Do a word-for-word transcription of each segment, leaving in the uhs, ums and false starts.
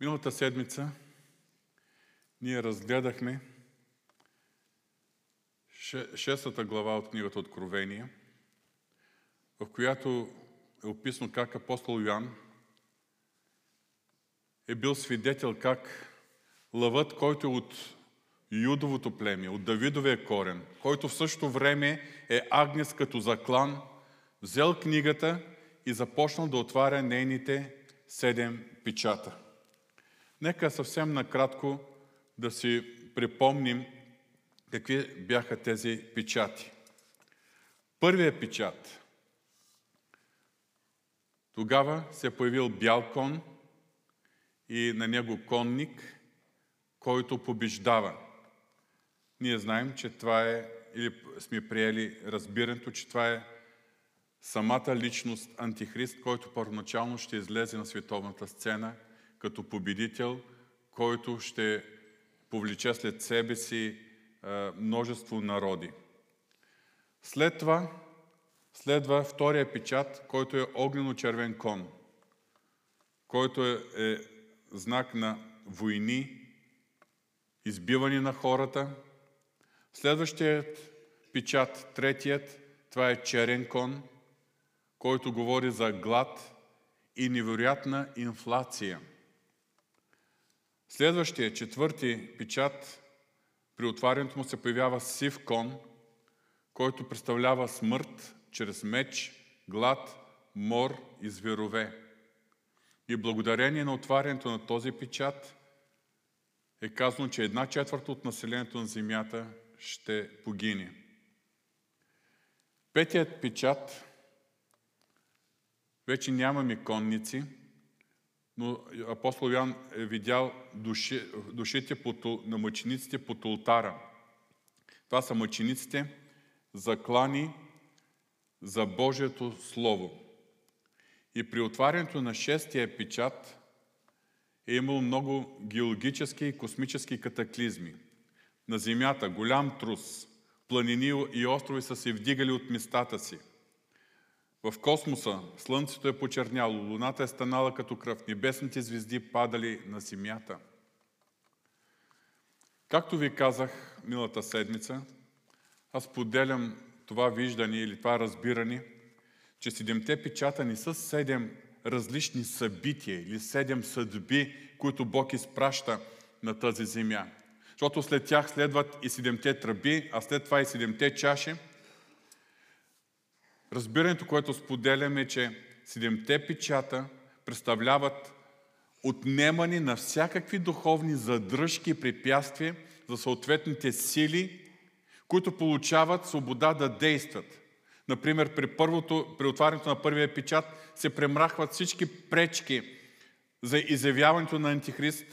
Миналата седмица ние разгледахме шестата глава от книгата Откровение, в която е описано как апостол Йоан е бил свидетел как лъвът, който е от Юдовото племе, от Давидовия корен, който в същото време е агнец като заклан, взел книгата и започнал да отваря нейните седем печата. Нека съвсем накратко да си припомним какви бяха тези печати. Първият печат. Тогава се е появил бял кон и на него конник, който побеждава. Ние знаем, че това е, или сме приели разбирането, че това е самата личност Антихрист, който първоначално ще излезе на световната сцена като победител, който ще повлече след себе си а, множество народи. След това следва втория печат, който е огнено-червен кон, който е, е знак на войни, избиване на хората. Следващият печат, третият, това е черен кон, който говори за глад и невероятна инфлация. Следващия, четвърти печат, при отварянето му се появява сив кон, който представлява смърт чрез меч, глад, мор и зверове. И благодарение на отварянето на този печат е казано, че една четвърта от населението на земята ще погине. Петият печат, вече нямаме конници, но апостол Йоан е видял души, душите на мъчениците под олтара. Това са мъчениците, заклани за Божието Слово. И при отварянето на шестия печат е имало много геологически и космически катаклизми. На земята голям трус, планини и острови са се вдигали от местата си. В космоса слънцето е почерняло, луната е станала като кръв, небесните звезди падали на земята. Както ви казах миналата седмица, аз поделям това виждане или това разбиране, че седемте печата не са седем различни събития или седем съдби, които Бог изпраща на тази земя. Защото след тях следват и седемте тръби, а след това и седемте чаши. Разбирането, което споделяме, е, че седемте печата представляват отнемане на всякакви духовни задръжки и препятствия за съответните сили, които получават свобода да действат. Например, при, първото, при отварянето на първия печат се премахват всички пречки за изявяването на Антихрист,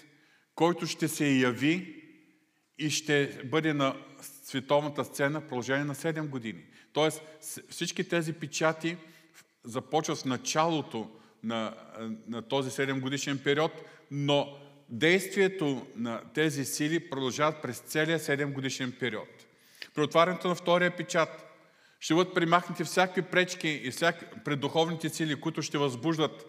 който ще се яви и ще бъде на световната сцена в продължение на седем години. Тоест, всички тези печати започват с началото на, на този седемгодишен период, но действието на тези сили продължават през целия седемгодишен период. При отварянето на втория печат ще бъдат примахнати всякакви пречки и всяк... пред духовните сили, които ще възбуждат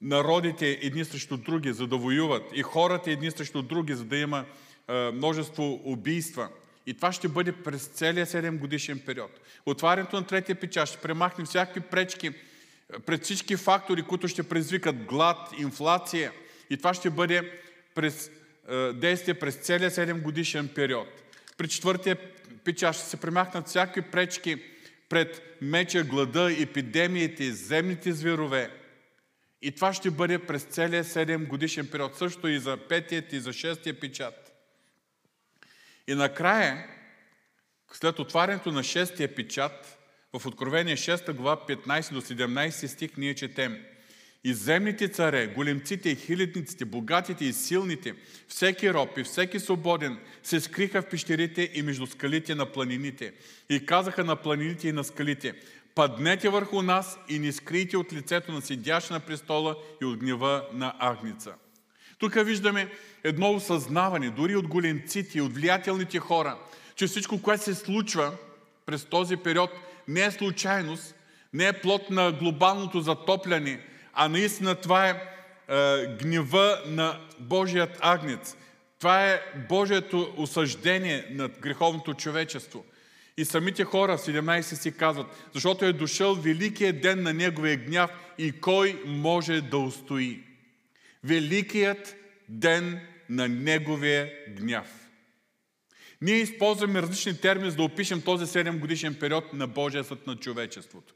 народите едни срещу други, за да воюват, и хората едни срещу други, за да има е, множество убийства. И това ще бъде през целия седемгодишен период. Отварянето на третия печат ще премахне всякакви пречки пред всички фактори, които ще предизвикат глад, инфлация. И това ще бъде през, е, действие през целия седемгодишен период. При четвъртия печат ще се премахнат всякакви пречки пред меча, глада, епидемиите, земните зверове. И това ще бъде през целия седемгодишен период. Също и за петият и за шестия печат. И накрая, след отварянето на шестия печат, в Откровение шеста глава петнайсети до седемнайсети стих ние четем: и земните царе, големците и хилядниците, богатите и силните, всеки роб и всеки свободен се скриха в пещерите и между скалите на планините. И казаха на планините и на скалите: паднете върху нас и ни скрийте от лицето на седящ на престола и от гнева на агнеца. Тук виждаме едно осъзнаване, дори от големците и от влиятелните хора, че всичко, което се случва през този период, не е случайност, не е плод на глобалното затопляне, а наистина това е е, гнева на Божият агнец. Това е Божието осъждение над греховното човечество. И самите хора в седемнайсет си казват, защото е дошъл великият ден на неговия гняв и кой може да устои. Великият ден на неговия гняв. Ние използваме различни термини, за да опишем този седемгодишен период на Божия съд на човечеството.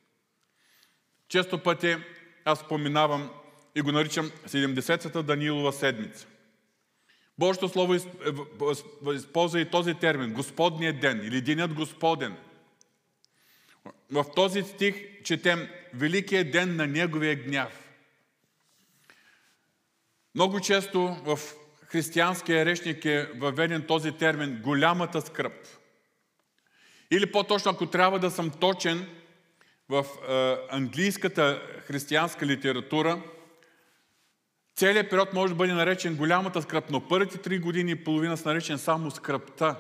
Често пъти аз споменавам и го наричам седемдесетата Данилова седмица. Божието слово използва и този термин, Господният ден или Денят Господен. В този стих четем Великият ден на неговия гняв. Много често в християнския речник е въведен този термин голямата скръб. Или по-точно, ако трябва да съм точен, в е, английската християнска литература целият период може да бъде наречен голямата скръб, но първите три години и половина са наречени само скръбта,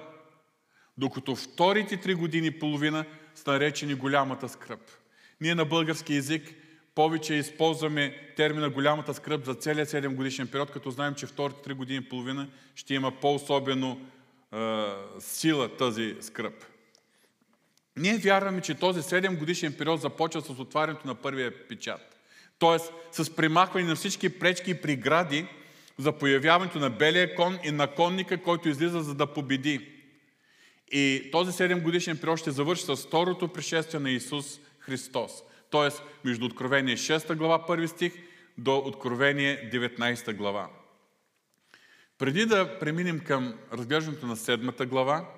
докато вторите три години и половина са наречени голямата скръб. Ние на български език повече използваме термина голямата скръб за целия седемгодишен период, като знаем, че вторите три години и половина ще има по-особено е, сила тази скръб. Ние вярваме, че този седемгодишен период започва с отварянето на първия печат. Тоест, с примахване на всички пречки и прегради за появяването на белия кон и на конника, който излиза за да победи. И този седемгодишен период ще завърши с второто пришествие на Исус Христос. Тоест, между Откровение шеста глава, първи стих, до Откровение деветнайсета глава. Преди да преминем към разглеждането на седмата глава,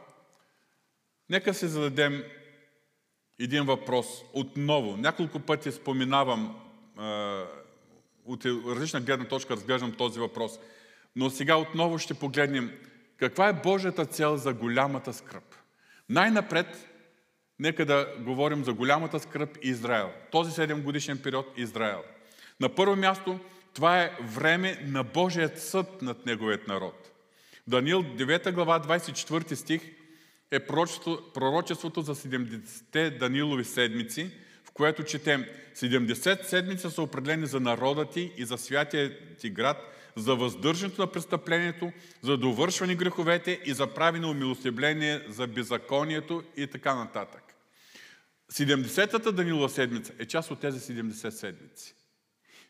нека се зададем един въпрос. Отново, няколко пъти споменавам, е, от различна гледна точка разглеждам този въпрос, но сега отново ще погледнем каква е Божията цел за голямата скръб. Най-напред, нека да говорим за голямата скръб Израел. Този седемгодишен период Израел. На първо място, това е време на Божият съд над неговият народ. Даниил девета глава, двайсет и четвърти стих, е пророчеството за седемдесетте Данилови седмици, в което четем седемдесет седмици са определени за народа ти и за святия ти град, за въздържането на престъплението, за довършване греховете и за правене умилостивление за беззаконието и така нататък. седемдесетата Данилова седмица е част от тези седемдесет седмици.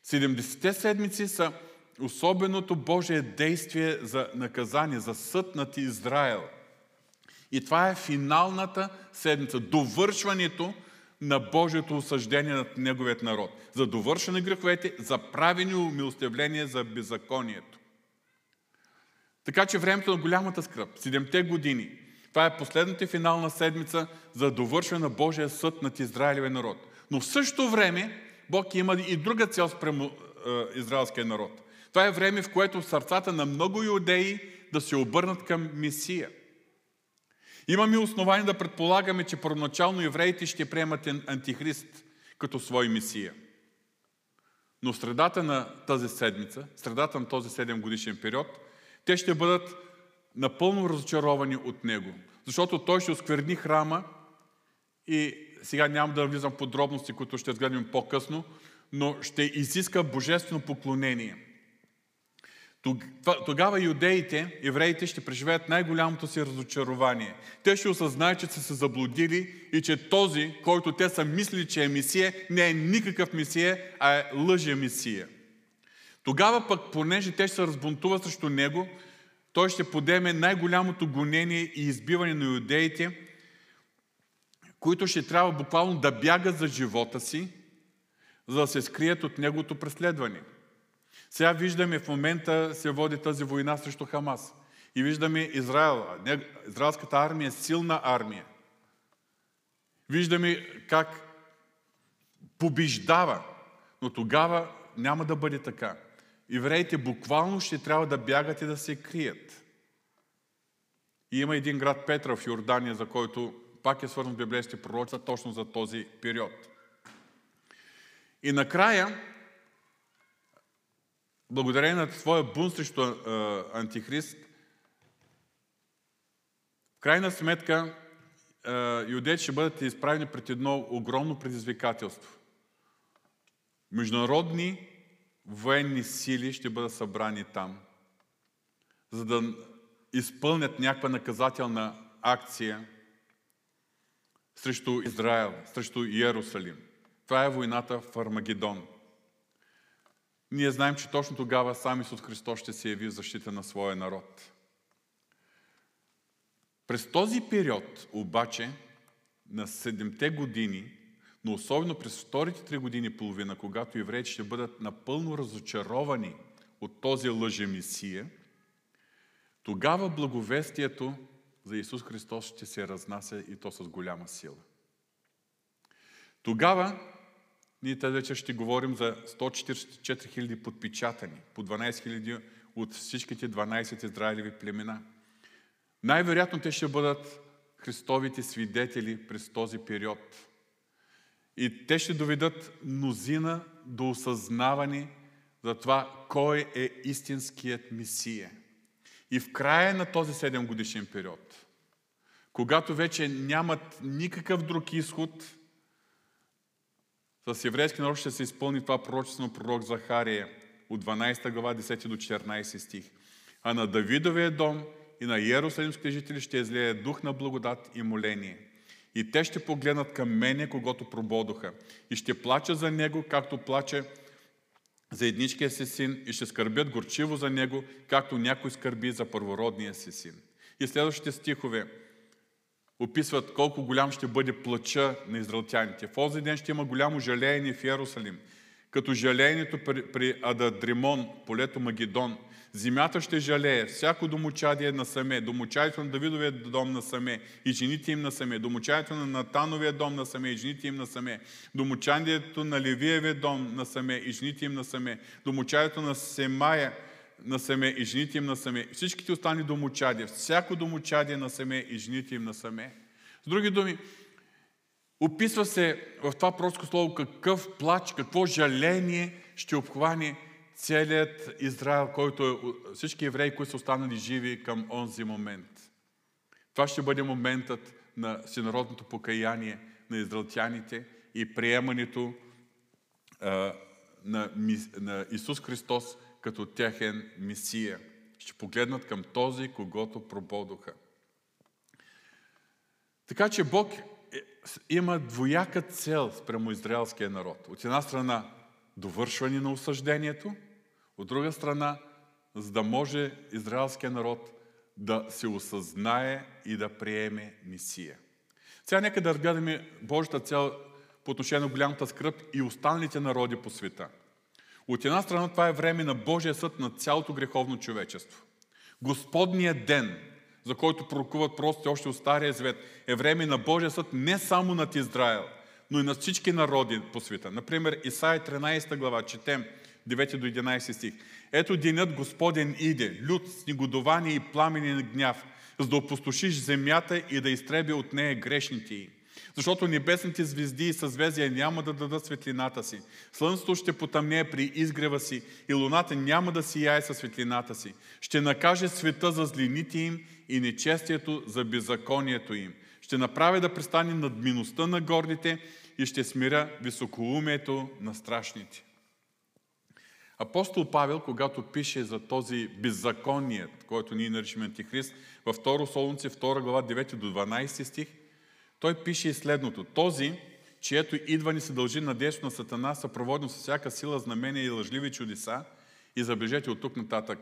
седемдесетте седмици са особеното Божие действие за наказание, за съд над Израел. И това е финалната седмица, довършването на Божието осъждение над неговият народ. За довършване греховете, за правене умилостивление за беззаконието. Така че времето на голямата скръб, седемте години, това е последната финална седмица за довършване на Божия съд над Израилевия народ. Но в същото време Бог има и друга цел спрямо е, израелския народ. Това е време, в което сърцата на много юдеи да се обърнат към Месия. Имаме основание да предполагаме, че първоначално евреите ще приемат Антихрист като свой Месия. Но в средата на тази седмица, в средата на този седемгодишен период, те ще бъдат напълно разочаровани от него. Защото той ще оскверни храма и сега няма да влизам в подробности, които ще разгледам по-късно, но ще изиска божествено поклонение. Тогава юдеите, евреите, ще преживеят най-голямото си разочарование. Те ще осъзнаят, че са се заблудили и че този, който те са мислили, че е Месия, не е никакъв Месия, а е лъже Месия. Тогава пък, понеже те ще се разбунтуват срещу него, той ще подеме най-голямото гонение и избиване на юдеите, които ще трябва буквално да бягат за живота си, за да се скрият от неговото преследване. Сега виждаме, в момента се води тази война срещу Хамас. И виждаме Израел, израелската армия е силна армия. Виждаме как побеждава, но тогава няма да бъде така. Евреите буквално ще трябва да бягат и да се крият. И има един град Петра в Йордания, за който пак е свързан с библейските пророчества точно за този период. И накрая, благодарение на своя бунт срещу е, Антихрист, в крайна сметка е, юдеите ще бъдат изправени пред едно огромно предизвикателство. Международни военни сили ще бъдат събрани там, за да изпълнят някаква наказателна акция срещу Израел, срещу Йерусалим. Това е войната в Армагедон. Ние знаем, че точно тогава сам Исус Христос ще се яви в защита на своя народ. През този период, обаче, на седемте години, но особено през вторите три години и половина, когато евреите ще бъдат напълно разочаровани от този лъжемесия, тогава благовестието за Исус Христос ще се разнася и то с голяма сила. Тогава ние тази вечер ще говорим за сто четиридесет и четири хиляди подпечатани, по дванадесет хиляди от всичките дванадесет Израилеви племена. Най-вероятно те ще бъдат Христовите свидетели през този период. И те ще доведат мнозина до осъзнаване за това кой е истинският Месия. И в края на този седемгодишен период, когато вече нямат никакъв друг изход, с еврейски народ ще се изпълни това пророчество на пророк Захария от дванадесета глава, десети до четиринадесети стих. А на Давидовия дом и на Йерусалимските жители ще излее дух на благодат и моление. И те ще погледнат към мене, когато прободоха. И ще плача за него, както плаче за едничкия си син, и ще скърбят горчиво за него, както някой скърби за първородния си син. И следващите стихове описват колко голям ще бъде плача на израелтяните. В този ден ще има голямо жалеене в Йерусалим, като жалеенето при, при Ададримон, полето Магедон. Земята ще жалее, всяко домочадие насаме, домочадието на Давидовия дом насаме и жените им насаме, домочадието на Натановия дом насаме и жените им насаме, домочадието на Левиевия дом насаме и жените им насаме, домочадието на Семая насаме и жените им насаме, всичките останали домочадия, всяко домочадие насаме и жените им насаме. С други думи, описва се в това пророческо слово какъв плач, какво жаление ще обхване целият Израел, който е, всички евреи, които са останали живи към онзи момент. Това ще бъде моментът на всенародното покаяние на израелтяните и приемането а, на, на Исус Христос като техен Месия. Ще погледнат към този, когото прободоха. Така че Бог е, има двояка цел спрямо израелския народ. От една страна довършване на осъждението, от друга страна, за да може израелския народ да се осъзнае и да приеме Месия. Сега нека да разгледаме Божията цел по отношение на голямата скръб и останалите народи по света. От една страна това е време на Божия съд над цялото греховно човечество. Господният ден, за който пророкуват пророците още от Стария завет, е време на Божия съд не само над Израел, но и на всички народи по света. Например, Исаия тринадесета глава, четем девети до единадесети стих. Ето денят Господен иде, лют, снегодование и пламенен гняв, за да опустошиш земята и да изтреби от нея грешните й. Защото небесните звезди и съзвездия няма да дадат светлината си. Слънцето ще потъмне при изгрева си и луната няма да сияе със светлината си. Ще накаже света за злините им и нечестието за беззаконието им. Ще направя да престане надмиността на гордите и ще смиря високоумието на страшните. Апостол Павел, когато пише за този беззаконият, който ние наричаме Антихрист, във второ Солунце, втора глава, девети до дванадесети стих, той пише и следното. Този, чието идване се дължи на действието на Сатана, съпроводно с всяка сила, знамения и лъжливи чудеса, и забележете от тук нататък,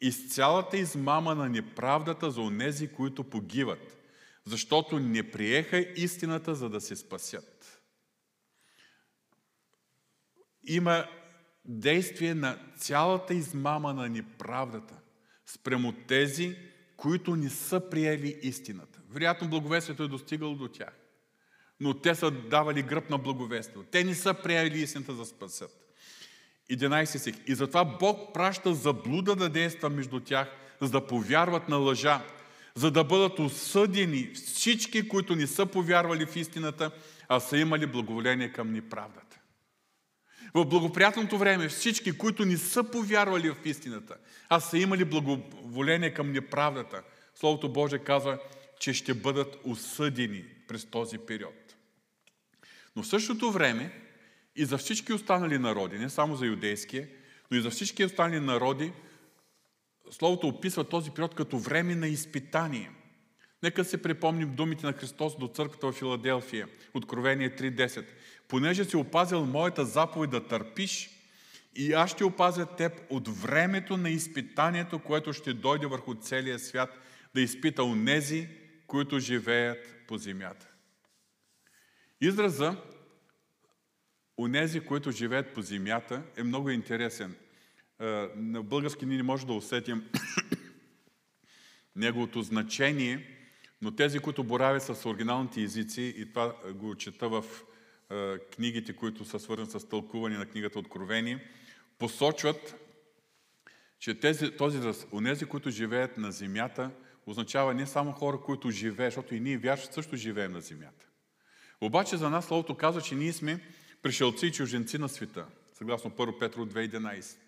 из цялата измама на неправдата за онези, които погиват, защото не приеха истината, за да се спасят. Има действие на цялата измама на неправдата спрямо тези, които не са приели истината. Вероятно благовестието е достигало до тях, но те са давали гръб на благовестието. Те не са приели истината, за да спасят. единадесети стих. И затова Бог праща заблуда да действа между тях, за да повярват на лъжа, за да бъдат осъдени всички, които не са повярвали в истината, а са имали благоволение към неправдата. В благоприятното време всички, които не са повярвали в истината, а са имали благоволение към неправдата, Словото Божие казва, че ще бъдат осъдени през този период. Но в същото време и за всички останали народи, не само за юдейския, но и за всички останали народи, Словото описва този период като време на изпитание. Нека се припомним думите на Христос до църквата в Филаделфия, Откровение три десет. Понеже си опазил моята заповед да търпиш, и аз ще опазя теб от времето на изпитанието, което ще дойде върху целия свят, да изпита онези, които живеят по земята. Израза онези, които живеят по земята, е много интересен. На български ние не можем да усетим неговото значение, но тези, които боравят с оригиналните езици, и това го чета в книгите, които са свързани с тълкуване на книгата Откровение, посочват, че тези, този израз, онези, които живеят на земята, означава не само хора, които живеят, защото и ние вярващи също живеем на земята. Обаче за нас Словото казва, че ние сме пришелци и чужденци на света, съгласно първо Петро две единадесет.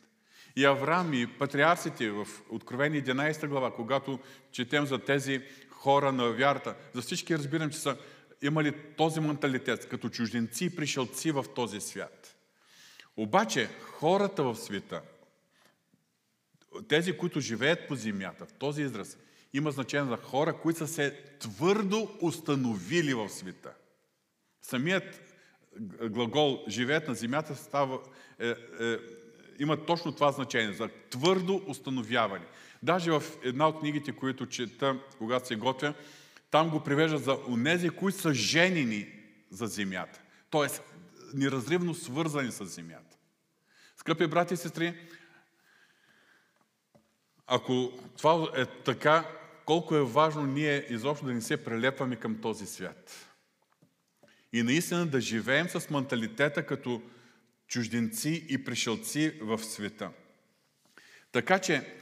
И Авраам и патриарсите в Откровение единадесета глава, когато четем за тези хора на вярата, за всички разбирам, че са имали този менталитет, като чужденци и пришелци в този свят. Обаче хората в света, тези, които живеят по земята, в този израз, има значение за хора, които са се твърдо установили в света. Самият глагол «живеят на земята» става, е, е, има точно това значение, за твърдо установяване. Даже в една от книгите, които чета, когато се готвя, там го привежда за онези, които са женени за земята. Тоест, неразривно свързани с земята. Скъпи брати и сестри, ако това е така, колко е важно ние изобщо да не се прилепваме към този свят. И наистина да живеем с менталитета като чужденци и пришелци в света. Така че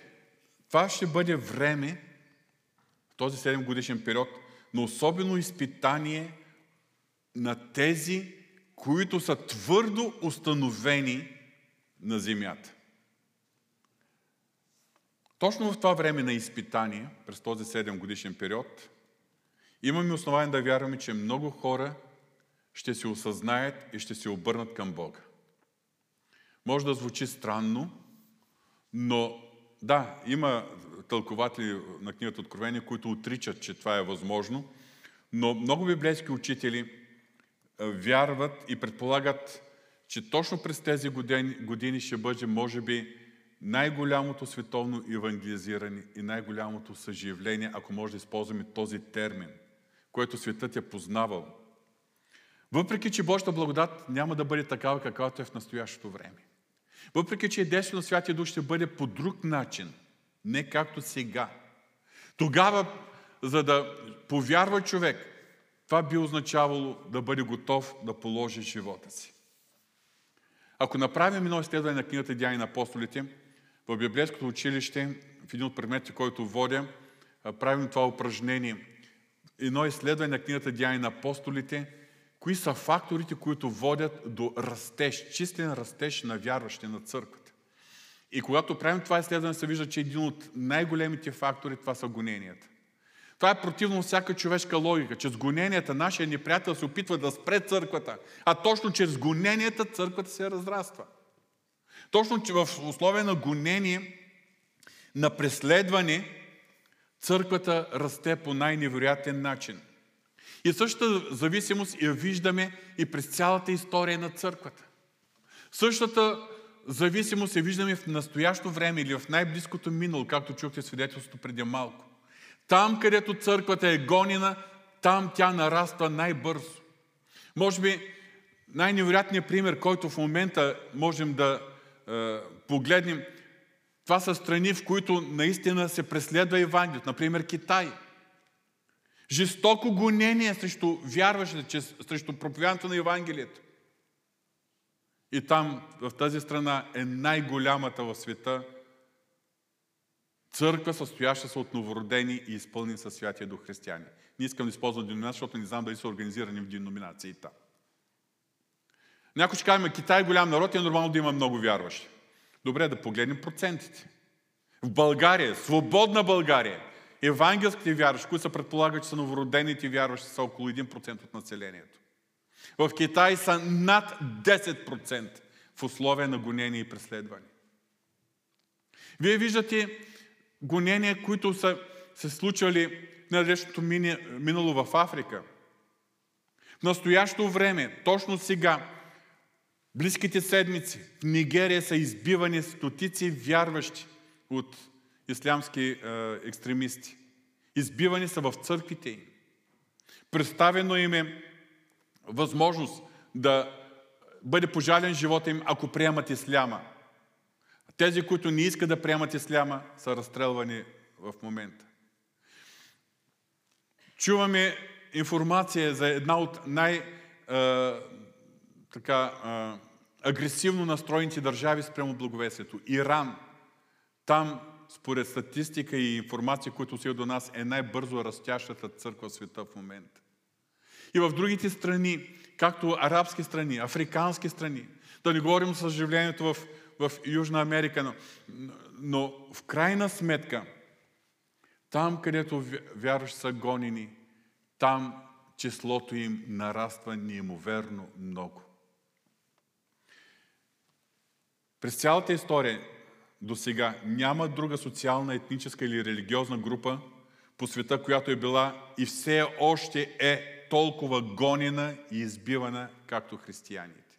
това ще бъде време, този седемгодишен период, на особено изпитание на тези, които са твърдо установени на земята. Точно в това време на изпитание, през този седемгодишен период, имаме основание да вярваме, че много хора ще се осъзнаят и ще се обърнат към Бога. Може да звучи странно, но да, има тълкователи на книгата Откровение, които отричат, че това е възможно, но много библейски учители вярват и предполагат, че точно през тези години ще бъде, може би, най-голямото световно евангелизиране и най-голямото съживление, ако може да използваме този термин, който светът е познавал. Въпреки, че Божията благодат няма да бъде такава, каквато е в настоящото време. Въпреки, че действието на Святия Дух ще бъде по друг начин, не както сега. Тогава, за да повярва човек, това би означавало да бъде готов да положи живота си. Ако направим едно изследване на книгата Деяния на апостолите, в библейското училище, в един от предметите, който водя, правим това упражнение. Едно изследване на книгата Деяния на апостолите, кои са факторите, които водят до растеж, чистен растеж на вярващи на църквата. И когато правим това изследване, се вижда, че един от най-големите фактори това са гоненията. Това е противно всяка човешка логика. Чрез гоненията нашия неприятел се опитва да спре църквата, а точно чрез гоненията църквата се разраства. Точно в условия на гонение, на преследване, църквата расте по най-невероятен начин. И същата зависимост я виждаме и през цялата история на църквата. Същата зависимост я виждаме в настоящо време или в най-близкото минало, както чухте свидетелството преди малко. Там, където църквата е гонена, там тя нараства най-бързо. Може би най-невероятният пример, който в момента можем да е, погледнем, това са страни, в които наистина се преследва Евангелието. Например, Китай. Жестоко гонение срещу вярващите, срещу проповядането на Евангелието. И там, в тази страна, е най-голямата в света църква, състояща се от новородени и изпълнени със Святия Дух християни. Не искам да използвам деноминация, защото не знам дали са организирани в деноминации там. Някой ще казва, Китай е голям народ и е нормално да има много вярващи. Добре, да погледнем процентите. В България, свободна България, евангелските вярващи, които се предполага, че са новородените вярващи, са около един процент от населението. В Китай са над десет процента в условия на гонение и преследване. Вие виждате гонения, които са се случвали в недалечното минало в Африка. В настоящо време, точно сега, близките седмици, в Нигерия са избивани стотици вярващи от ислямски е, екстремисти. Избивани са в църквите им. Представено им е възможност да бъде пожален живота им, ако приемат исляма. Тези, които не искат да приемат исляма, са разстрелвани в момента. Чуваме информация за една от най- е, така, е, агресивно настроените държави спрямо благовестието. Иран. Там, според статистика и информация, които се до нас, е най-бързо растящата църква в света в момента. И в другите страни, както арабски страни, африкански страни, да не говорим за съживлението в, в Южна Америка, но, но в крайна сметка, там, където вярващи са гонени, там числото им нараства неимоверно много. През цялата история до сега няма друга социална, етническа или религиозна група по света, която е била и все още е толкова гонена и избивана, както християните.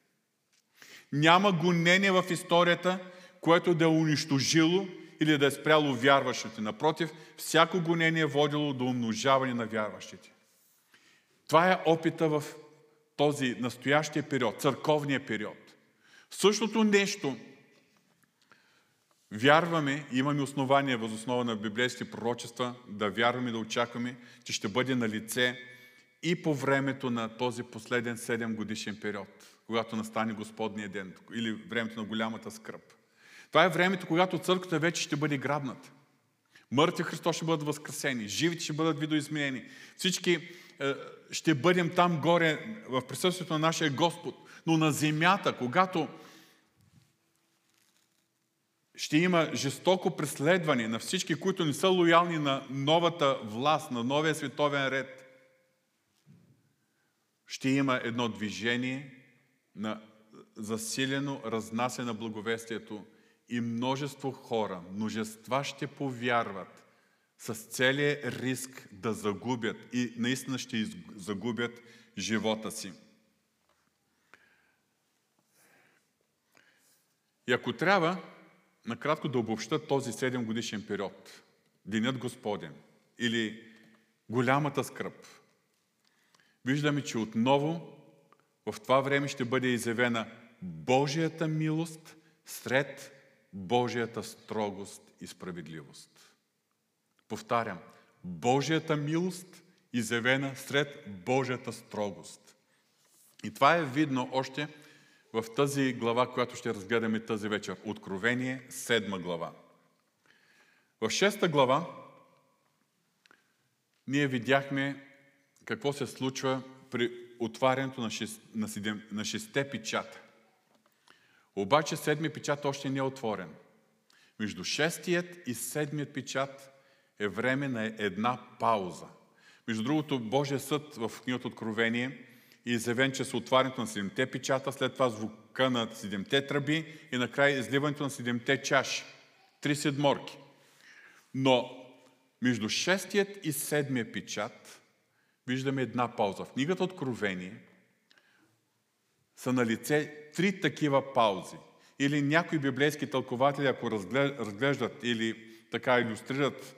Няма гонение в историята, което да е унищожило или да е спряло вярващите. Напротив, всяко гонение е водило до умножаване на вярващите. Това е опита в този настоящия период, църковния период. Същото нещо вярваме, имаме основания въз основа на библейските пророчества, да вярваме, да очакваме, че ще бъде на лице и по времето на този последен седемгодишен период, когато настане Господният ден или времето на голямата скръб. Това е времето, когато църквата вече ще бъде грабната. Мъртви Христос ще бъдат възкресени, живите ще бъдат видоизменени. Всички е, ще бъдем там горе в присъствието на нашия Господ. Но на земята, когато ще има жестоко преследване на всички, които не са лоялни на новата власт, на новия световен ред, ще има едно движение на засилено разнасяне на благовестието и множество хора, множества ще повярват с целия риск да загубят и наистина ще загубят живота си. И ако трябва, накратко да обобщат този седемгодишен период, Денят Господен или голямата скръб, виждаме, че отново в това време ще бъде изявена Божията милост сред Божията строгост и справедливост. Повтарям, Божията милост изявена сред Божията строгост. И това е видно още в тази глава, която ще разгледаме тази вечер. Откровение, седма глава. В шеста глава ние видяхме какво се случва при отварянето на, шест, на, седем, на шесте печата. Обаче седмият печат още не е отворен. Между шестият и седмият печат е време на една пауза. Между другото, Божия съд в книгата Откровение е изявен, че с отварянето на седемте печата, след това звука на седемте тръби и накрая изливането на седемте чаши. Три седморки. Но между шестият и седмият печат виждаме една пауза. В книгата Откровение са на лице три такива паузи. Или някои библейски тълкователи, ако разглеждат или така илюстрират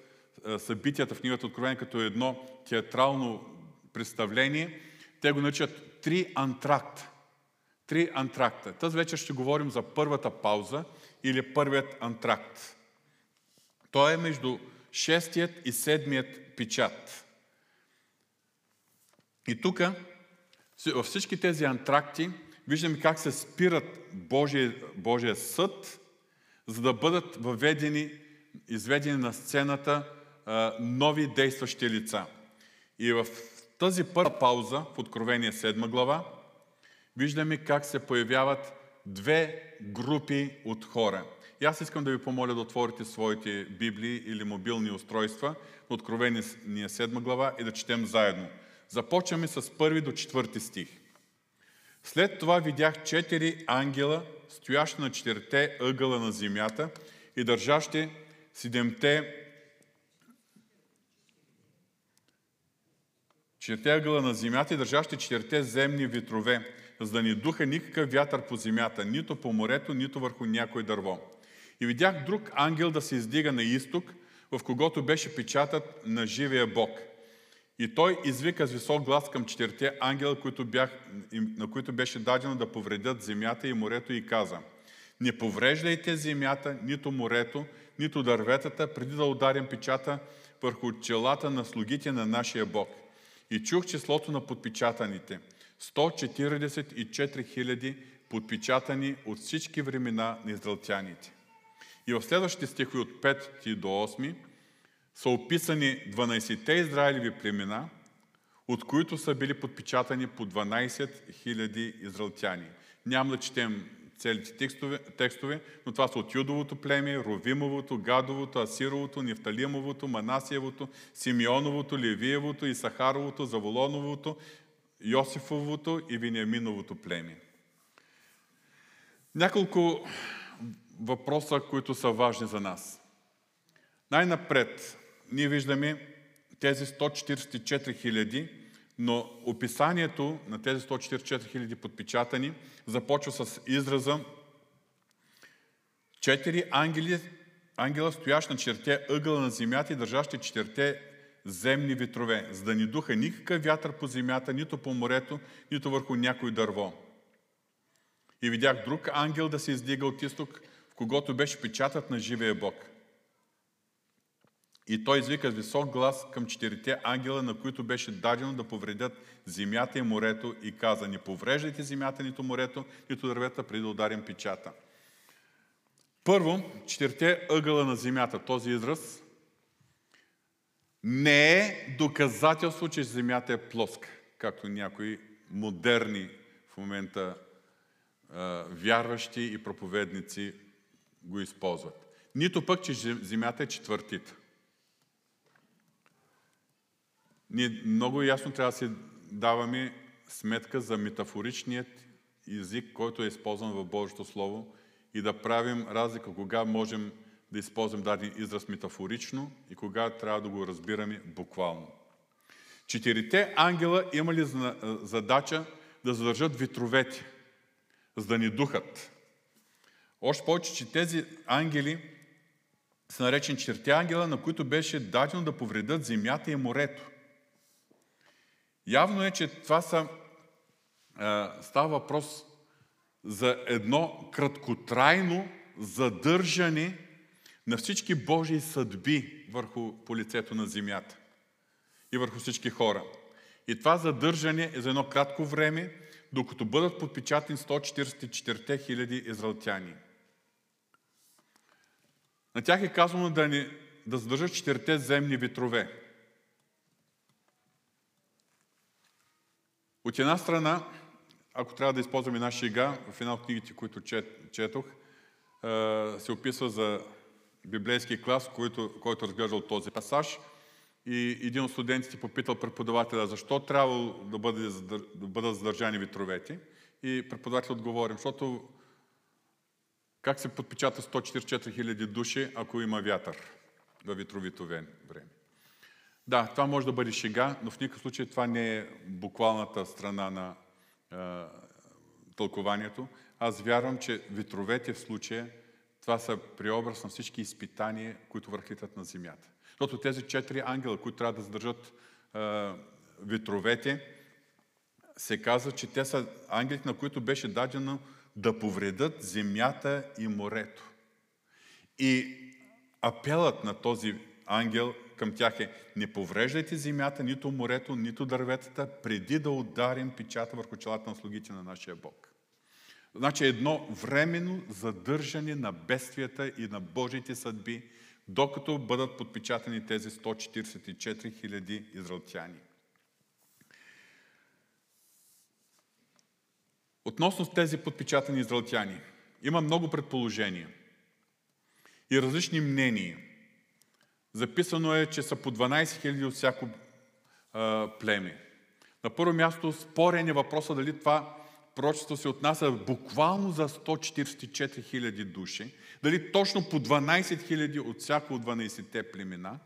събитията в книгата Откровение като едно театрално представление, те го наричат три антракта. Три антракта. Тази вечер ще говорим за първата пауза или първият антракт. Той е между шестият и седмият печат. И тук във всички тези антракти виждаме как се спират Божия, Божия съд, за да бъдат въведени, изведени на сцената а, нови действащи лица. И в тази първа пауза, в Откровение седма глава, виждаме как се появяват две групи от хора. И аз искам да ви помоля да отворите своите библии или мобилни устройства в Откровение седма глава и да четем заедно. Започваме с първи до четвърти стих. След това видях четири ангела, стоящи на четирите ъгъла на земята, и държащи седемте четирте ъгъла на земята и държащи четирте земни ветрове, за да не духа никакъв вятър по земята, нито по морето, нито върху някое дърво. И видях друг ангел да се издига на изток, в когото беше печатът на живия Бог. И той извика с висок глас към четирте ангела, които бях, на които беше дадено да повредят земята и морето, и каза: не повреждайте земята, нито морето, нито дърветата, преди да ударим печата върху челата на слугите на нашия Бог. И чух числото на подпечатаните. сто четиридесет и четири хиляди подпечатани от всички времена на израелтяните. И в следващите стихи от пети до осми са описани дванайсетте израелеви племена, от които са били подпечатани по дванайсет хиляди израелтяни. Няма да четем целите текстове, текстове, но това са от Юдовото племе, Ровимовото, Гадовото, Асировото, Нефталимовото, Манасиевото, Симеоновото, Левиевото, Исахаровото, Заволоновото, Йосифовото и Вениаминовото племе. Няколко въпроса, които са важни за нас. Най-напред ние виждаме тези сто четиридесет и четири хиляди, но описанието на тези сто четиридесет и четири хиляди подпечатани започва с израза: четири ангели, ангела, стоящ на четирте ъгъла на земята и държащи четирте земни ветрове, за да не духа никакъв вятър по земята, нито по морето, нито върху някой дърво. И видях друг ангел да се издига от изток, в когото беше печатът на живия Бог. И той извика с висок глас към четирите ангела, на които беше дадено да повредят земята и морето, и каза: не повреждайте земята, нито морето, нито дървета, преди да ударим печата. Първо, четирите ъгъла на земята, този израз, не е доказателство, че земята е плоска, както някои модерни в момента вярващи и проповедници го използват. Нито пък, че земята е четвъртита. Ние много ясно трябва да си даваме сметка за метафоричният език, който е използван в Божието Слово, и да правим разлика кога можем да използваме даден израз метафорично и кога трябва да го разбираме буквално. Четирите ангела имали задача да задържат ветровете, за да ни духат. Още повече, че тези ангели са наречени четирите ангела, на които беше дадено да повредят земята и морето. Явно е, че това са, е, става въпрос за едно краткотрайно задържане на всички Божии съдби върху по лицето на земята и върху всички хора. И това задържане е за едно кратко време, докато бъдат подпечатани сто четиридесет и четири хиляди израелтяни. На тях е казано да, не, да задържат четирите земни ветрове. От една страна, ако трябва да използваме една шега, в една от книгите, които чет, четох, се описва за библейски клас, който, който разглеждал този пасаж, и един от студентите попитал преподавателя: защо трябва да, бъде, да бъдат задържани ветровете? И преподавателят отговори: защото как се подпечата сто четиридесет и четири хиляди души, ако има вятър във ветровито време? Да, това може да бъде шега, но в никакъв случай това не е буквалната страна на е, тълкованието. Аз вярвам, че ветровете в случая, това са преобраз на всички изпитания, които върхлитат на земята. Защото тези четири ангела, които трябва да задържат е, ветровете, се казва, че те са ангелите, на които беше дадено да повредят земята и морето. И апелът на този ангел към тях е: не повреждайте земята, нито морето, нито дърветата, преди да ударим печата върху челата на слугите на нашия Бог. Значи едно временно задържане на бедствията и на Божите съдби, докато бъдат подпечатани тези сто четиридесет и четири хиляди израелтяни. Относно с тези подпечатани израелтяни, има много предположения и различни мнения. Записано е, че са по дванайсет хиляди от всяко а, племе. На първо място спорен е въпроса дали това пророчеството се отнася буквално за сто четиридесет и четири хиляди души, дали точно по дванадесет хиляди от всяко от дванадесетте племена,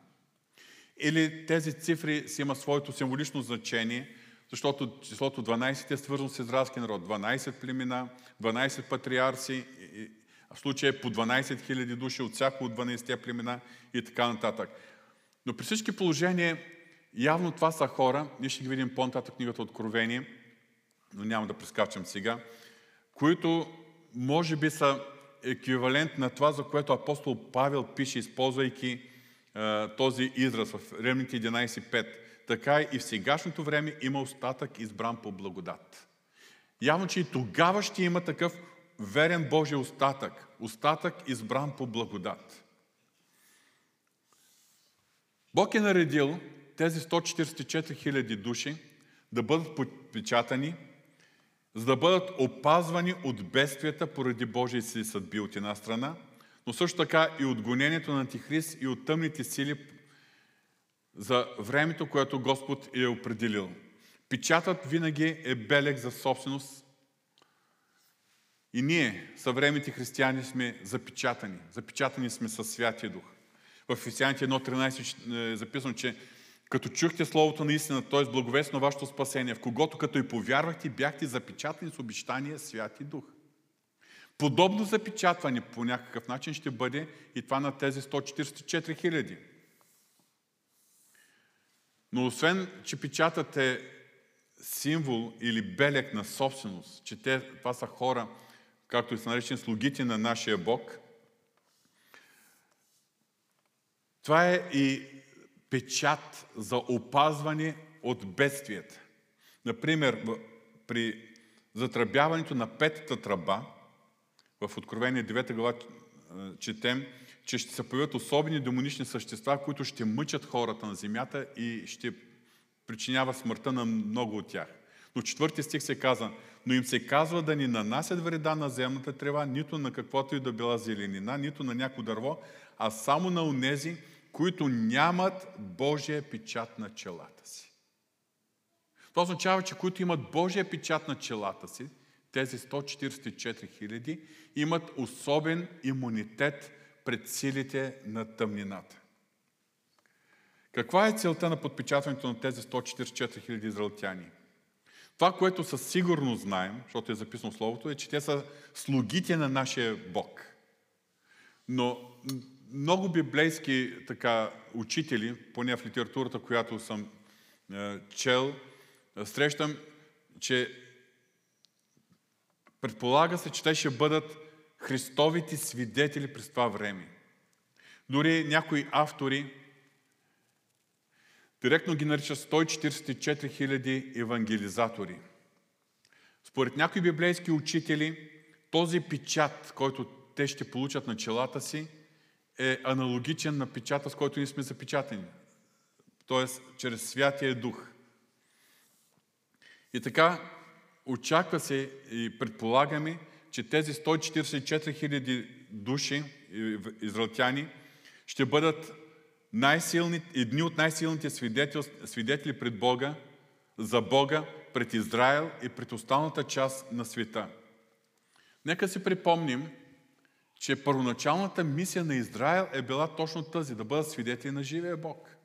или тези цифри си има своето символично значение, защото числото дванадесет е свързано с израелския народ. дванадесет племена, дванадесет патриарси, в случая по дванадесет хиляди души от всяко от дванадесетте племена и така нататък. Но при всички положения, явно това са хора, ние ще ги видим по-нататък книгата Откровение, но няма да прескачам сега, които може би са еквивалент на това, за което апостол Павел пише, използвайки е, този израз в Римляните единадесет пет. Така и в сегашното време има остатък избран по благодат. Явно, че и тогава ще има такъв верен Божий остатък. Остатък избран по благодат. Бог е наредил тези сто четиридесет и четири хиляди души да бъдат подпечатани, за да бъдат опазвани от бедствията поради Божия си съдби от една страна, но също така и от гонението на Антихрист и от тъмните сили за времето, което Господ е определил. Печатът винаги е белег за собственост и ние, съвременните християни, сме запечатани. Запечатани сме със Святия Дух. В Ефесяните едно тринадесет е записано, че като чухте Словото на истина, т.е. благовест на вашето спасение, в когото като и повярвахте, бяхте запечатани с обещания Святи Дух. Подобно запечатване по някакъв начин ще бъде и това на тези сто четиридесет и четири хиляди. Но освен, че печатът е символ или белег на собственост, че те, това са хора, както и са наречени слугите на нашия Бог, това е и печат за опазване от бедствията. Например, при затръбяването на петата тръба, в Откровение девета глава четем, че ще се появят особени демонични същества, които ще мъчат хората на земята и ще причинява смъртта на много от тях. Но в четвърти стих се казва: но им се казва да ни нанасят вреда на земната трева, нито на каквото и да била зеленина, нито на някакво дърво, а само на онези, които нямат Божия печат на челата си. Това означава, че които имат Божия печат на челата си, тези сто четиридесет и четири хиляди, имат особен имунитет пред силите на тъмнината. Каква е целта на подпечатването на тези сто четиридесет и четири хиляди израелтяни? Това, което със сигурност знаем, защото е записано в Словото, е, че те са слугите на нашия Бог. Но много библейски така учители, поне в литературата, която съм е, чел, срещам, че предполага се, че те ще бъдат Христовите свидетели през това време. Дори някои автори директно ги наричат сто четиридесет и четири хиляди евангелизатори. Според някои библейски учители, този печат, който те ще получат на челата си, е аналогичен на печата, с който ние сме запечатани. Тоест, чрез Святия Дух. И така, очаква се и предполагаме, че тези сто четиридесет и четири хиляди души, израелтяни, ще бъдат най-силни, едни от най-силните свидетели, свидетели пред Бога, за Бога, пред Израел и пред останалата част на света. Нека си припомним, че първоначалната мисия на Израел е била точно тази, да бъдат свидетели на живия Бог.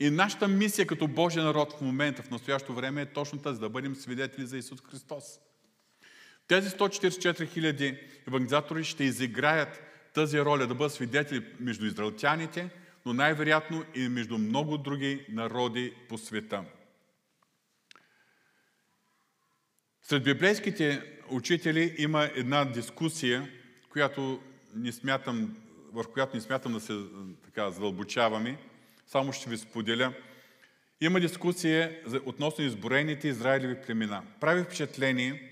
И нашата мисия като Божия народ в момента, в настоящото време, е точно тази, да бъдем свидетели за Исус Христос. Тези сто четиридесет и четири хиляди евангелизатори ще изиграят тази роля, да бъдат свидетели между израелтяните, но най-вероятно и между много други народи по света. Сред библейските учители има една дискусия, която не смятам, върху която не смятам да се така задълбочаваме, само ще ви споделя. Има дискусия относно изброените израилеви племена. Прави впечатление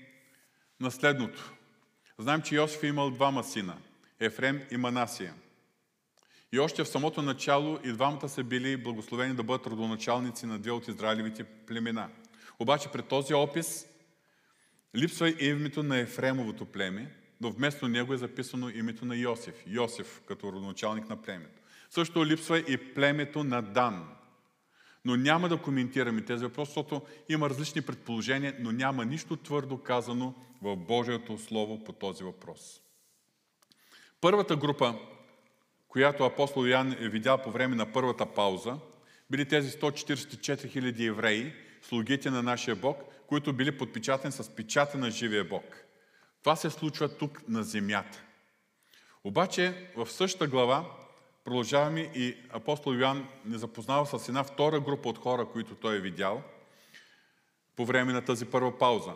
на следното. Знаем, че Йосиф е имал двама сина, Ефрем и Манасия. И още в самото начало и двамата са били благословени да бъдат родоначалници на две от израилевите племена. Обаче при този опис липсва и името на Ефремовото племе, но вместо него е записано името на Йосиф. Йосиф като родоначалник на племето. Също липсва и племето на Дан. Но няма да коментираме тези въпроси, защото има различни предположения, но няма нищо твърдо казано в Божието Слово по този въпрос. Първата група, която апостол Йоан е видял по време на първата пауза, били тези сто четиридесет и четири хиляди евреи, слугите на нашия Бог, които били подпечатани с печата на живия Бог. Това се случва тук на земята. Обаче в същата глава продължаваме и апостол Йоан не запознава с една втора група от хора, които той е видял по време на тази първа пауза.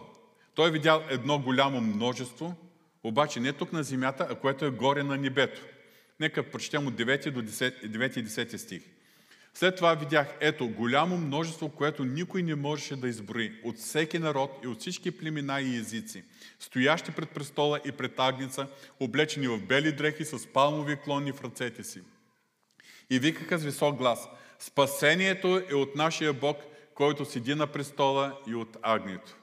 Той е видял едно голямо множество, обаче не тук на земята, а което е горе на небето. Нека прочетем от девет до десет, девет и десет стих. След това видях, ето, голямо множество, което никой не можеше да изброи, от всеки народ и от всички племена и езици, стоящи пред престола и пред агнеца, облечени в бели дрехи с палмови клони в ръцете си. И викаха с висок глас: спасението е от нашия Бог, който седи на престола, и от агнето.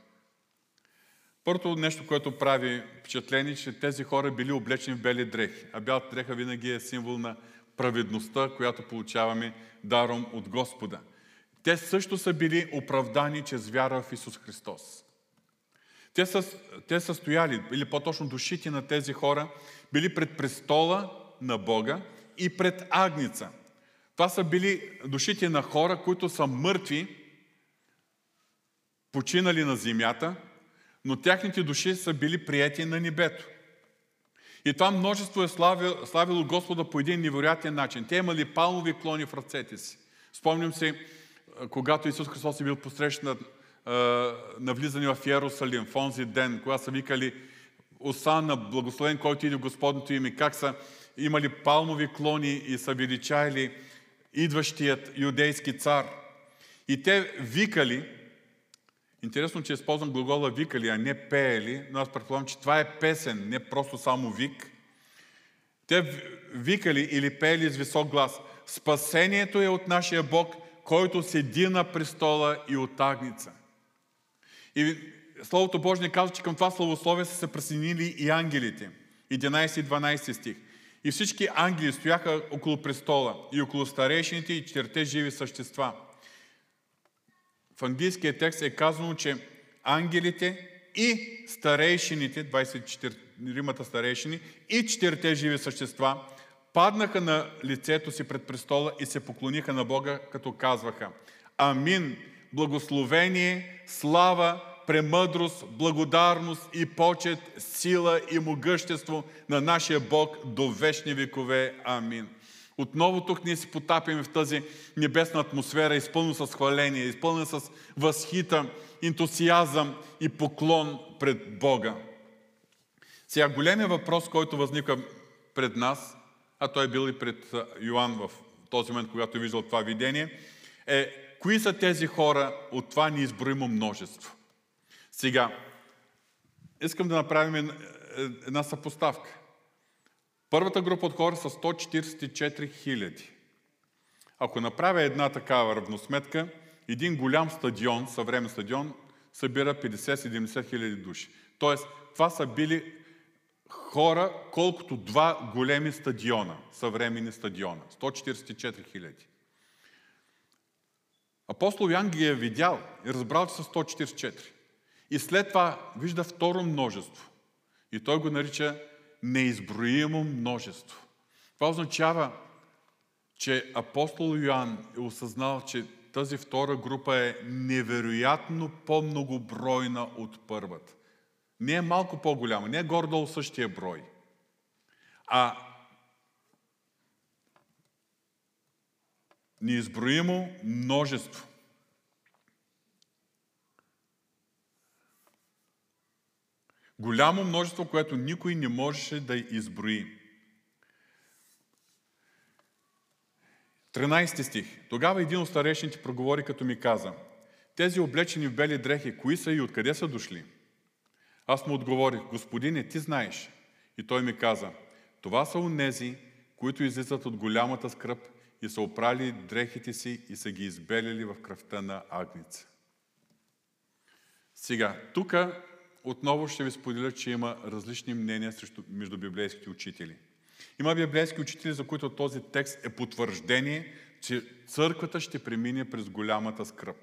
Първото нещо, което прави впечатление, че тези хора били облечени в бели дрехи. А бялата дреха винаги е символ на праведността, която получаваме даром от Господа. Те също са били оправдани чрез вяра в Исус Христос. Те са, те са стояли, или по-точно душите на тези хора, били пред престола на Бога и пред агнеца. Това са били душите на хора, които са мъртви, починали на земята, но тяхните души са били приети на небето. И това множество е славило, славило Господа по един невероятен начин. Те имали палмови клони в ръцете си. Спомням се, когато Исус Христос е бил посрещнат на влизане в Йерусалим, в онзи ден, когато са викали Осана, благословен, който иде в Господното име, как са имали палмови клони и са величали идващият юдейски цар. И те викали, интересно, че използвам глагола викали, а не пеели, но аз предполагам, че това е песен, не просто само вик. Те викали или пеели с висок глас: спасението е от нашия Бог, който седи на престола и от агнеца. И Словото Божие казва, че към това славословие са се присъединили и ангелите. единайсети и дванайсети стих. И всички ангели стояха около престола и около старейшините и четирите живи същества. В английския текст е казано, че ангелите и старейшините, двайсет и четири старейшини и четирите живи същества, паднаха на лицето си пред престола и се поклониха на Бога, като казваха: амин, благословение, слава, премъдрост, благодарност и почет, сила и могъщество на нашия Бог до вечни векове. Амин. Отново тук ние се потапяме в тази небесна атмосфера, изпълнена с хваление, изпълнена с възхита, ентусиазъм и поклон пред Бога. Сега големия въпрос, който възника пред нас, а той е бил и пред Йоан в този момент, когато е виждал това видение, е: кои са тези хора от това неизброимо множество? Сега, искам да направим една съпоставка. Първата група от хора са сто четиридесет и четири хиляди. Ако направя една такава равносметка, един голям стадион, съвремен стадион, събира петдесет до седемдесет хиляди души. Тоест, това са били хора, колкото два големи стадиона, съвременни стадиона. сто четиридесет и четири хиляди. Апостол Йоан ги е видял и разбрал, че са сто четиридесет и четири. И след това вижда второ множество. И той го нарича неизброимо множество. Това означава, че апостол Йоан е осъзнал, че тази втора група е невероятно по-многобройна от първата. Не е малко по-голяма, не е горе-долу същия брой. А неизброимо множество. Голямо множество, което никой не можеше да изброи. тринайсети стих. Тогава един от старейшините проговори, като ми каза: тези облечени в бели дрехи, кои са и откъде са дошли? Аз му отговорих: Господине, ти знаеш. И той ми каза: това са онези, които излизат от голямата скръб и са опрали дрехите си и са ги избелили в кръвта на агнеца. Сега, тук отново ще ви споделя, че има различни мнения между библейските учители. Има библейски учители, за които този текст е потвърждение, че църквата ще премине през голямата скръб.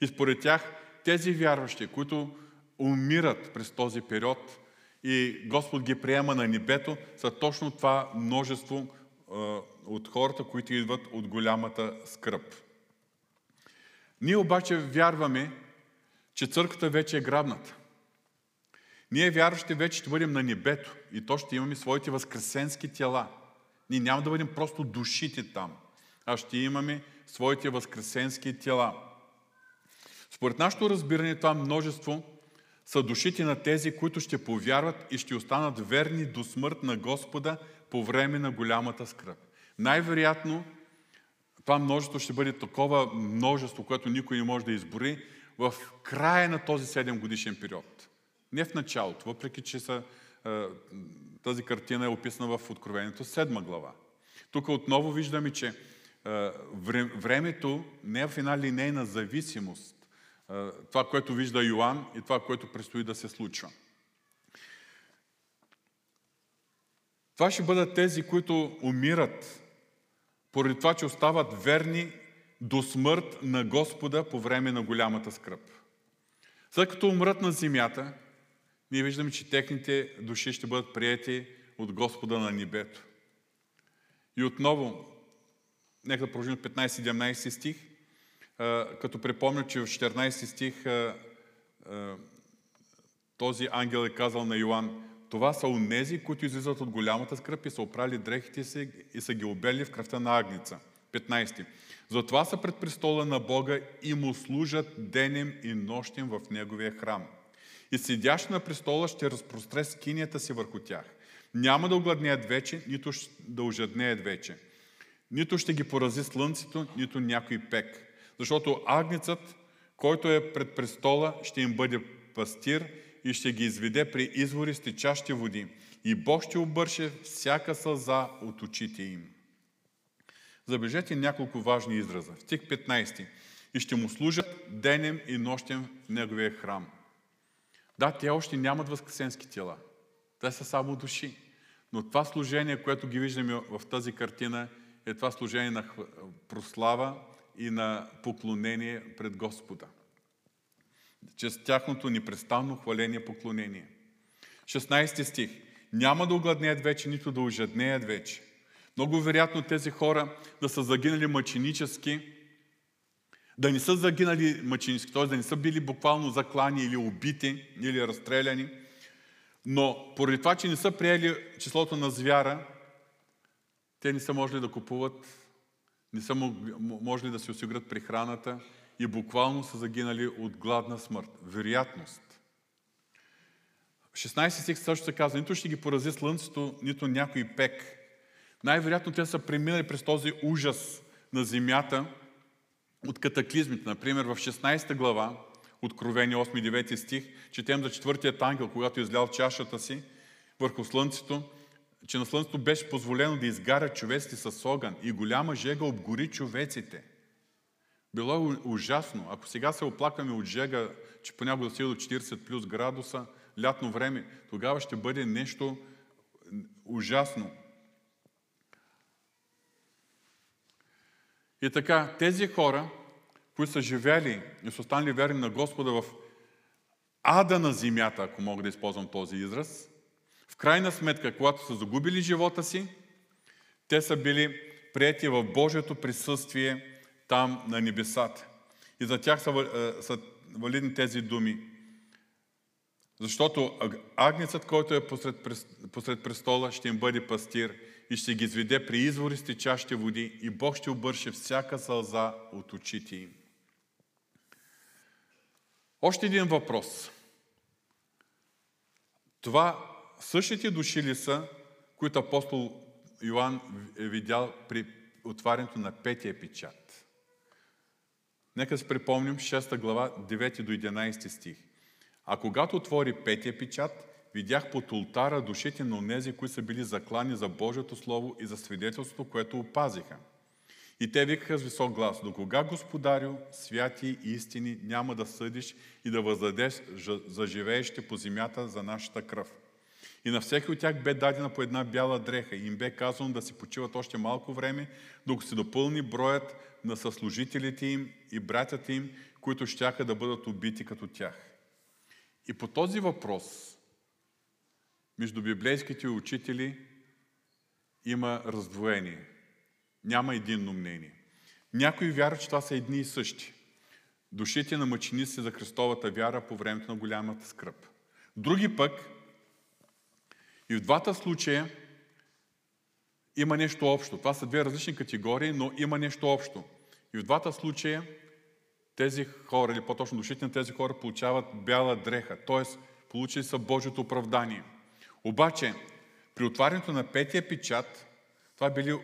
И според тях тези вярващи, които умират през този период и Господ ги приема на небето, са точно това множество е, от хората, които идват от голямата скръб. Ние обаче вярваме, че църквата вече е грабната. Ние вярващи вече ще бъдем на небето и то ще имаме своите възкресенски тела. Ние няма да бъдем просто душите там, а ще имаме своите възкресенски тела. Според нашето разбиране, това множество са душите на тези, които ще повярват и ще останат верни до смърт на Господа по време на голямата скръб. Най-вероятно, това множество ще бъде такова множество, което никой не може да избори в края на този седемгодишен период. Не в началото, въпреки че са, тази картина е описана в Откровението седма глава. Тук отново виждаме, че времето не е в една линейна зависимост. Това, което вижда Йоан и това, което предстои да се случва. Това ще бъдат тези, които умират поради това, че остават верни до смърт на Господа по време на голямата скръб. След като умрат на земята, ние виждаме, че техните души ще бъдат приети от Господа на небето. И отново, нека да продължим петнайсети седемнайсети стих, като припомня, че в четиринайсети стих този ангел е казал на Йоан: това са онези, които излизат от голямата скръб и са опрали дрехите си и са ги обели в кръвта на агнеца. петнайсети Затова са пред престола на Бога и му служат денем и нощем в Неговия храм. И седящ на престола ще разпростре скинията си върху тях. Няма да огладнеят вече, нито да ожеднеят вече. Нито ще ги порази слънцето, нито някой пек. Защото агнецът, който е пред престола, ще им бъде пастир и ще ги изведе при извори с течащи води. И Бог ще обърше всяка сълза от очите им. Забележете няколко важни израза. В стих петнайсети. И ще му служат денем и нощем в Неговия храм. Да, те още нямат възкресенски тела. Те са само души. Но това служение, което ги виждаме в тази картина, е това служение на прослава и на поклонение пред Господа. Чрез тяхното непрестанно хваление, поклонение. шестнайсети стих. Няма да огладнеят вече, нито да ожеднеят вече. Много вероятно тези хора да са загинали мъченически, да не са загинали мъченически, т.е. да не са били буквално заклани или убити, или разстреляни, но поради това, че не са приели числото на звяра, те не са можели да купуват, не са можели да се осигурят при храната и буквално са загинали от гладна смърт. Вероятност. В шестнайсети стих също се казва: нито ще ги порази слънцето, нито някой пек. Най-вероятно те са преминали през този ужас на земята от катаклизмите. Например, в шестнайсета глава, Откровение осми-девети стих, четем за четвъртият ангел, когато излял чашата си върху слънцето, че на слънцето беше позволено да изгарят човеците с огън и голяма жега обгори човеците. Било е ужасно. Ако сега се оплакваме от жега, че понякога стига до четирийсет плюс градуса, лятно време, тогава ще бъде нещо ужасно. И така, тези хора, които са живели и са останали верни на Господа в ада на земята, ако мога да използвам този израз, в крайна сметка, когато са загубили живота си, те са били приети в Божието присъствие там на небесата. И за тях са, са валидни тези думи. Защото агнецът, който е посред, посред престола, ще им бъде пастир и ще ги изведе при извори с течащи води и Бог ще обърше всяка сълза от очите им. Още един въпрос. Това същите души ли са, които апостол Йоан е видял при отварянето на петия печат? Нека си припомним шеста глава, девети до единайсети стих. А когато отвори петия печат, видях под ултара душите на онези, които са били заклани за Божието Слово и за свидетелството, което опазиха. И те викаха с висок глас: до кога, Господарю, святи и истини, няма да съдиш и да въздадеш за живеещите по земята за нашата кръв? И на всеки от тях бе дадена по една бяла дреха и им бе казано да си почиват още малко време, докато се допълни броят на съслужителите им и братята им, които щяха да бъдат убити като тях. И по този въпрос между библейските учители има раздвоение. Няма единно мнение. Някои вярват, че това са едни и същи. Душите на мъченици за Христовата вяра по времето на голямата скръб. Други пък, и в двата случая има нещо общо. Това са две различни категории, но има нещо общо. И в двата случая тези хора, или по-точно душите на тези хора, получават бяла дреха, т.е. получили са Божието оправдание. Обаче, при отварянето на петия печат, това били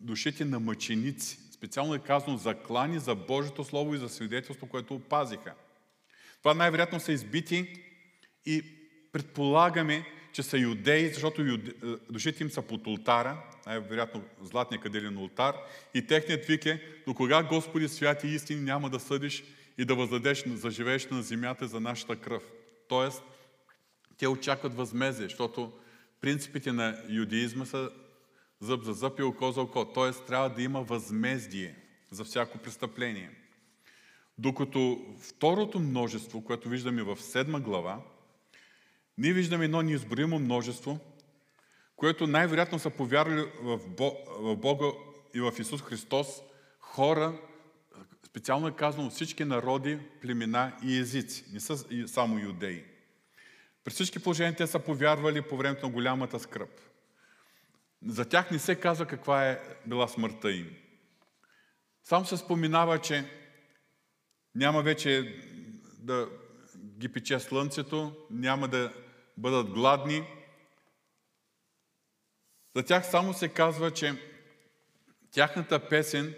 душите на мъченици. Специално е казано заклани за Божието Слово и за свидетелство, което опазиха. Това най-вероятно са избити и предполагаме, че са юдеи, защото юде... душите им са под ултара, най-вероятно златния каделен ултар, и техният вик е: до кога, Господи, свят и истини, няма да съдиш и да въздадеш, заживееш на земята за нашата кръв. Тоест, те очакват възмездие, защото принципите на юдеизма са зъб за зъб и око за око. Тоест, трябва да има възмездие за всяко престъпление. Докато второто множество, което виждаме в седма глава, ние виждаме едно неизборимо множество, което най-вероятно са повярвали в Бога и в Исус Христос хора, специално е казано всички народи, племена и езици. Не са само юдеи. При всички положения те са повярвали по времето на голямата скръб. За тях не се казва каква е била смъртта им. Само се споменава, че няма вече да ги пече слънцето, няма да бъдат гладни. За тях само се казва, че тяхната песен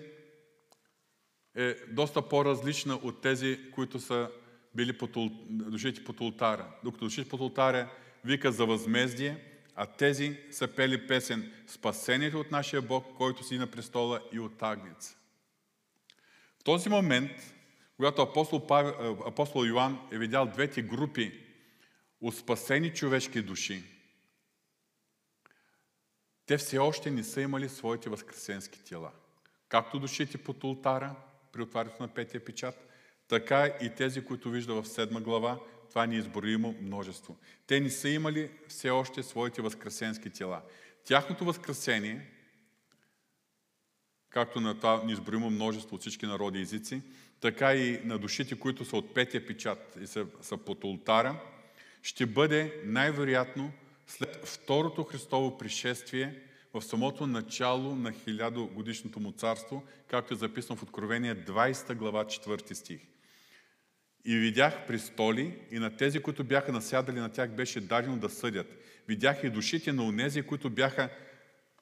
е доста по-различна от тези, които са били под, душите под ултара. Докато душите под ултара вика за възмездие, а тези са пели песен спасението от нашия Бог, който си на престола и от агнец. В този момент, когато апостол, Павел, апостол Йоан е видял двете групи от спасени човешки души, те все още не са имали своите възкресенски тела. Както душите под ултара при отварянето на петия печат, така и тези, които вижда в седма глава, това неизборимо множество. Те не са имали все още своите възкресенски тела. Тяхното възкресение, както на това неизборимо множество от всички народи и езици, така и на душите, които са от петия печат и са, са под ултара, ще бъде най-вероятно след второто Христово пришествие в самото начало на хилядогодишното му царство, както е записано в Откровение двайсета глава четвърти стих. И видях престоли и на тези, които бяха насядали на тях, беше дадено да съдят. Видях и душите на онези, които бяха,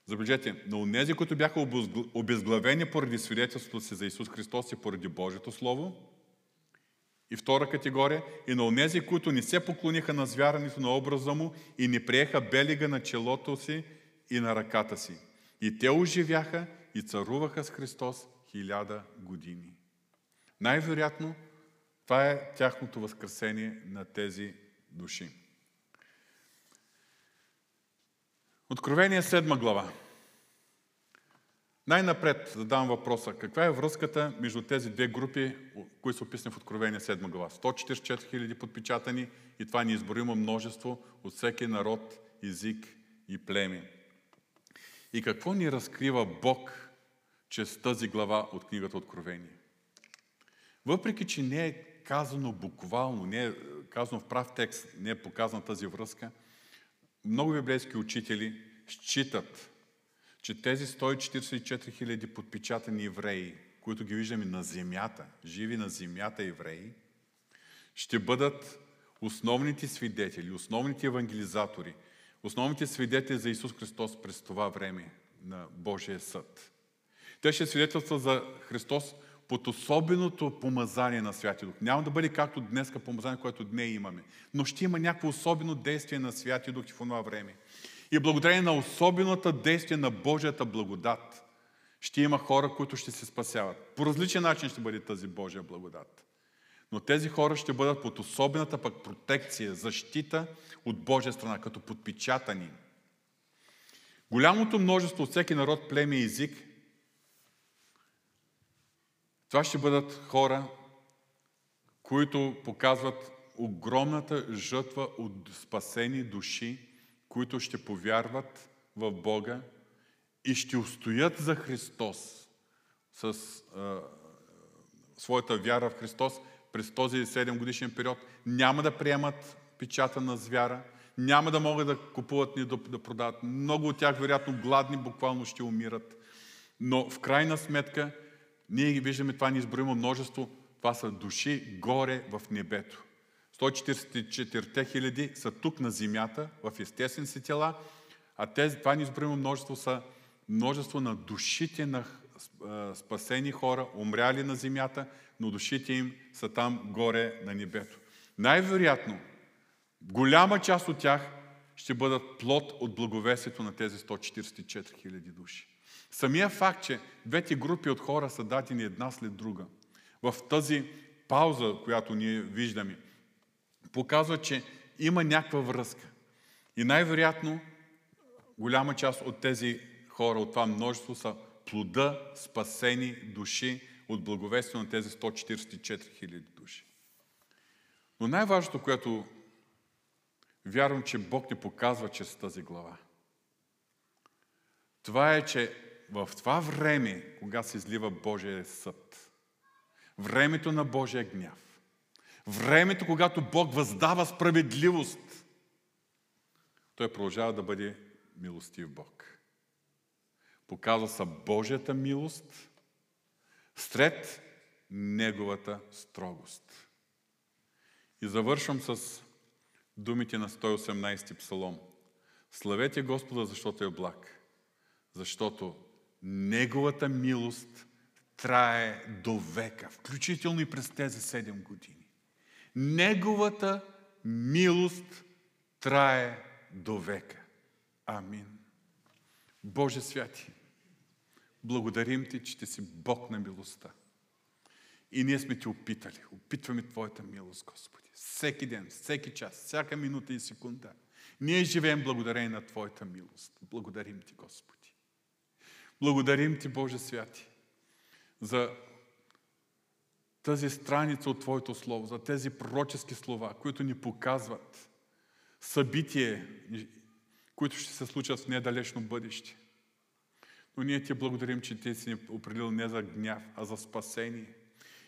забележете, на онези, които бяха обезглавени поради свидетелството си за Исус Христос и поради Божието Слово. И втора категория, и на онези, които не се поклониха на звярането на образа му и не приеха белега на челото си и на ръката си. И те оживяха и царуваха с Христос хиляда години. Най-вероятно, това е тяхното възкресение на тези души. Откровение седма глава. Най-напред задавам въпроса, каква е връзката между тези две групи, които са описани в Откровение седма глава. сто четирийсет и четири хиляди подпечатани и това неизборимо множество от всеки народ, език и племе. И какво ни разкрива Бог чрез тази глава от книгата Откровение? Въпреки, че не е казано буквално, не е казано в прав текст, не е показана тази връзка, много библейски учители считат, че тези сто четирийсет и четири хиляди подпечатани евреи, които ги виждаме на земята, живи на земята евреи, ще бъдат основните свидетели, основните евангелизатори, основните свидетели за Исус Христос през това време на Божия съд. Те ще свидетелстват за Христос под особеното помазание на Святия Дух. Няма да бъде както днеска помазание, което днес имаме, но ще има някакво особено действие на Святия Дух в това време. И благодарение на особеното действие на Божията благодат ще има хора, които ще се спасяват. По различен начин ще бъде тази Божия благодат. Но тези хора ще бъдат под особената пък протекция, защита от Божия страна, като подпечатани. Голямото множество от всеки народ, племе и език, това ще бъдат хора, които показват огромната жътва от спасени души, които ще повярват в Бога и ще устоят за Христос с а, своята вяра в Христос през този седемгодишен период. Няма да приемат печата на звяра, няма да могат да купуват ни да, да продават. Много от тях, вероятно, гладни буквално ще умират. Но в крайна сметка, ние ги виждаме, това неизброимо множество, това са души горе в небето. сто четиридесет и четири хиляди са тук на земята, в естествени си тела, а тези, това неизброимо множество са множество на душите на спасени хора, умряли на земята, но душите им са там горе на небето. Най-вероятно, голяма част от тях ще бъдат плод от благовестието на тези сто четиридесет и четири хиляди души. Самия факт, че двете групи от хора са дадени една след друга, в тази пауза, която ние виждаме, показва, че има някаква връзка. И най-вероятно, голяма част от тези хора, от това множество, са плода спасени души от благовестието на тези сто четиридесет и четири хиляди души. Но най-важното, което вярвам, че Бог ни показва чрез тази глава, това е, че в това време, кога се излива Божия съд, времето на Божия гняв, времето, когато Бог въздава справедливост, Той продължава да бъде милостив Бог. Показва се Божията милост сред Неговата строгост. И завършвам с думите на сто и осемнадесети псалом. Славете Господа, защото е благ, защото Неговата милост трае до века, включително и през тези седем години. Неговата милост трае до века. Амин. Боже святи, благодарим Ти, че Ти си Бог на милостта. И ние сме Ти опитали. Опитваме Твоята милост, Господи. Всеки ден, всеки час, всяка минута и секунда. Ние живеем благодарение на Твоята милост. Благодарим Ти, Господи. Благодарим Ти, Боже святи, за тази страница от Твоето Слово, за тези пророчески слова, които ни показват събитие, които ще се случат в недалечно бъдеще. Но ние Ти благодарим, че Ти си ни определил не за гняв, а за спасение.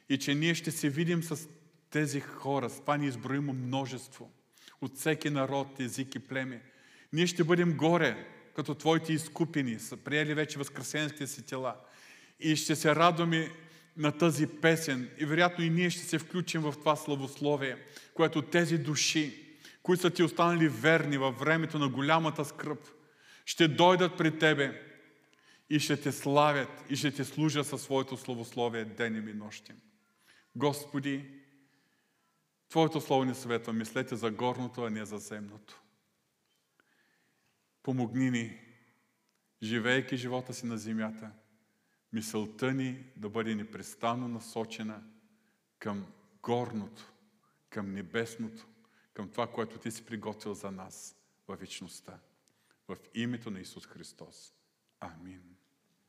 И че ние ще се видим с тези хора, с това неизброимо множество, от всеки народ, език и племе. Ние ще бъдем горе, като Твоите изкупени, са приели вече възкресенските си тела. И ще се радваме на тази песен. И вероятно и ние ще се включим в това славословие, което тези души, които са Ти останали верни във времето на голямата скръб, ще дойдат при Тебе и ще Те славят и ще Те служат със своето славословие денем и нощем. Господи, Твоето слово ни съветва. Мислете за горното, а не за земното. Помогни ни, живейки живота си на земята, мисълта ни да бъде непрестанно насочена към горното, към небесното, към това, което Ти си приготвил за нас във вечността. В името на Исус Христос. Амин.